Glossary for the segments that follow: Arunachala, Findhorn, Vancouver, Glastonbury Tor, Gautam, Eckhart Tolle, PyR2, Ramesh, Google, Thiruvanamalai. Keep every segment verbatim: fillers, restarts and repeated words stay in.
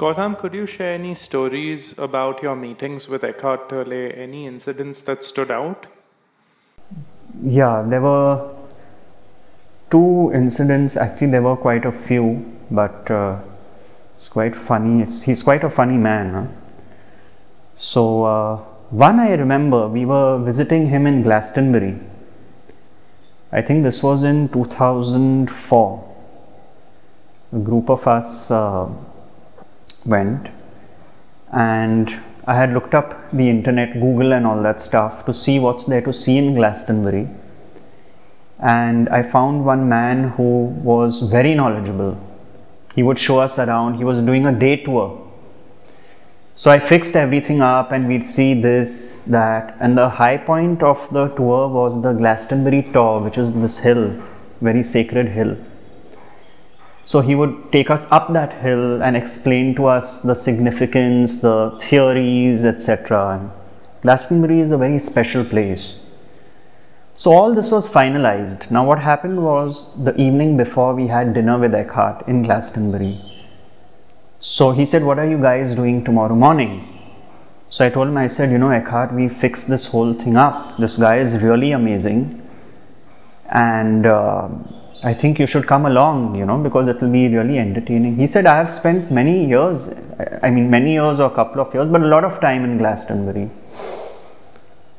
Gautam, could you share any stories about your meetings with Eckhart Tolle? Any incidents that stood out? Yeah, there were two incidents. Actually, there were quite a few, but uh, it's quite funny. It's, he's quite a funny man. Huh? So, uh, one I remember, we were visiting him in Glastonbury. I think this was in two thousand four. A group of us uh, went, and I had looked up the internet, Google and all that stuff to see what's there to see in Glastonbury, and I found one man who was very knowledgeable. He would show us around. He was doing a day tour. So I fixed everything up and we'd see this, that, and the high point of the tour was the Glastonbury Tor, which is this hill, very sacred hill. So he would take us up that hill and explain to us the significance, the theories, et cetera. Glastonbury is a very special place. So all this was finalized. Now what happened was, the evening before, we had dinner with Eckhart in Glastonbury. So he said, what are you guys doing tomorrow morning? So I told him, I said, you know, Eckhart, we fixed this whole thing up. This guy is really amazing. And uh, I think you should come along, you know, because it will be really entertaining. He said, I have spent many years, I mean many years or a couple of years, but a lot of time in Glastonbury.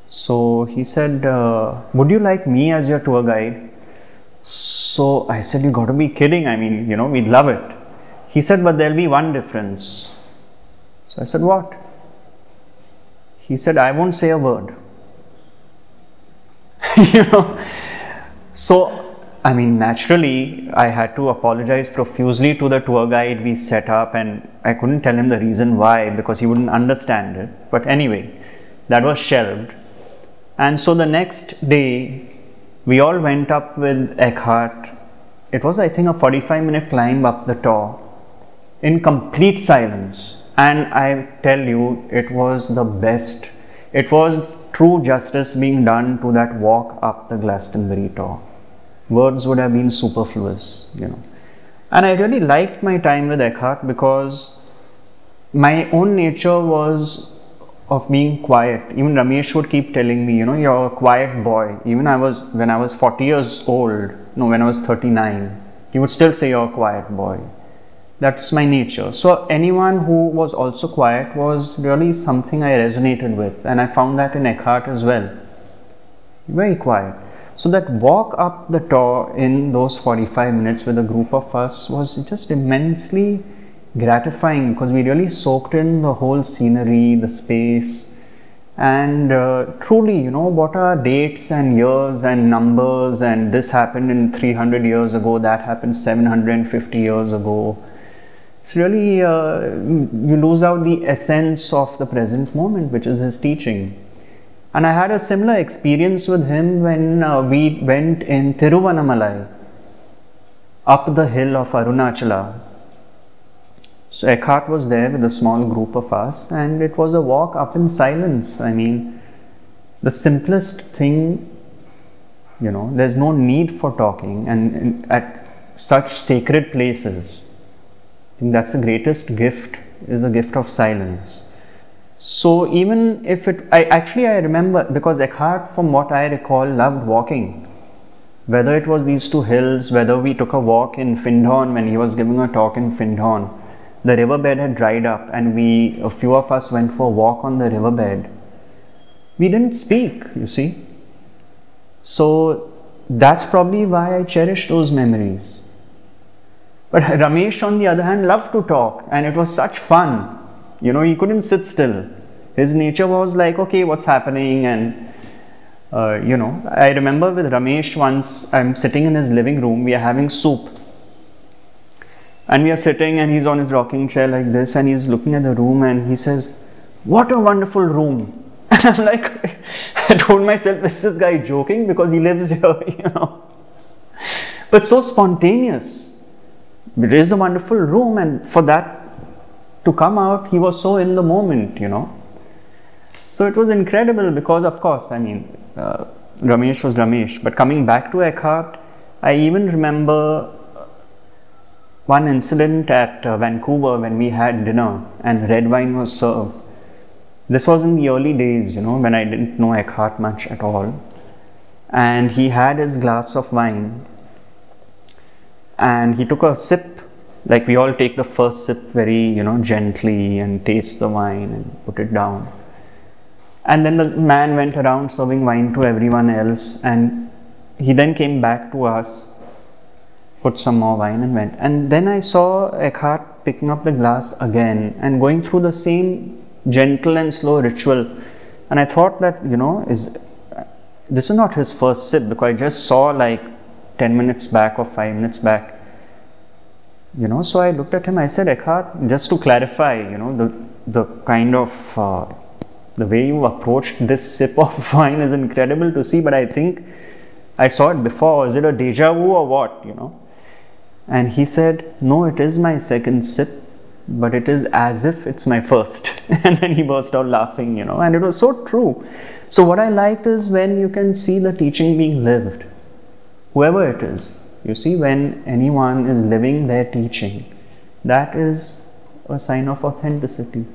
So he said, uh, would you like me as your tour guide? So I said, you got to be kidding. I mean, you know, we'd love it. He said, but there'll be one difference. So I said, what? He said, I won't say a word. You know, so, I mean, naturally, I had to apologize profusely to the tour guide we set up, and I couldn't tell him the reason why, because he wouldn't understand it. But anyway, that was shelved. And so the next day, we all went up with Eckhart. It was, I think, a forty-five minute climb up the Tor, in complete silence, and I tell you, it was the best. It was true justice being done to that walk up the Glastonbury Tor. Words would have been superfluous, you know. And I really liked my time with Eckhart because my own nature was of being quiet. Even Ramesh would keep telling me, you know, you're a quiet boy. Even I was, when I was forty years old, no, when I was thirty-nine, he would still say, you're a quiet boy. That's my nature. So anyone who was also quiet was really something I resonated with, and I found that in Eckhart as well. Very quiet. So that walk up the Tor in those forty-five minutes with a group of us was just immensely gratifying, because we really soaked in the whole scenery, the space, and uh, truly, you know, what are dates and years and numbers, and this happened in three hundred years ago, that happened seven hundred fifty years ago. It's really, uh, you lose out the essence of the present moment, which is his teaching. And I had a similar experience with him when uh, we went in Thiruvanamalai, up the hill of Arunachala. So Eckhart was there with a small group of us, and it was a walk up in silence. I mean, the simplest thing, you know, there's no need for talking, and, and at such sacred places. That's the greatest gift, is a gift of silence. So even if it, I actually I remember, because Eckhart, from what I recall, loved walking. Whether it was these two hills, whether we took a walk in Findhorn when he was giving a talk in Findhorn, the riverbed had dried up, and we, a few of us, went for a walk on the riverbed. We didn't speak, you see. So that's probably why I cherish those memories. But Ramesh, on the other hand, loved to talk, and it was such fun. You know, he couldn't sit still. His nature was like, okay, what's happening? And, uh, you know, I remember with Ramesh once, I'm sitting in his living room, we are having soup. And we are sitting, and he's on his rocking chair like this, and he's looking at the room, and he says, what a wonderful room. And I'm like, I told myself, is this guy joking? Because he lives here, you know. But so spontaneous. It is a wonderful room, and for that to come out, he was so in the moment, you know. So it was incredible because, of course, I mean, uh, Ramesh was Ramesh. But coming back to Eckhart, I even remember One incident at uh, Vancouver when we had dinner and red wine was served. This was in the early days, you know, when I didn't know Eckhart much at all. And he had his glass of wine and he took a sip, like we all take the first sip very, you know, gently and taste the wine and put it down. And then the man went around serving wine to everyone else, and he then came back to us, put some more wine and went. And then I saw Eckhart picking up the glass again and going through the same gentle and slow ritual. And I thought that, you know, is this is not his first sip, because I just saw like ten minutes back or five minutes back. You know, so I looked at him, I said, Eckhart, just to clarify, you know, the, the kind of... Uh, the way you approached this sip of wine is incredible to see, but I think I saw it before. Is it a deja vu or what, you know? And he said, no, it is my second sip, but it is as if it's my first. And then he burst out laughing, you know, and it was so true. So what I liked is when you can see the teaching being lived, whoever it is, you see, when anyone is living their teaching, that is a sign of authenticity.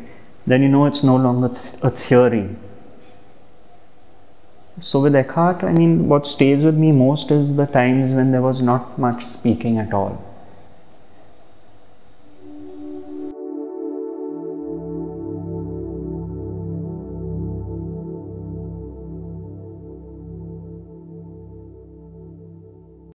Then you know it's no longer a theory. So with Eckhart, I mean, what stays with me most is the times when there was not much speaking at all.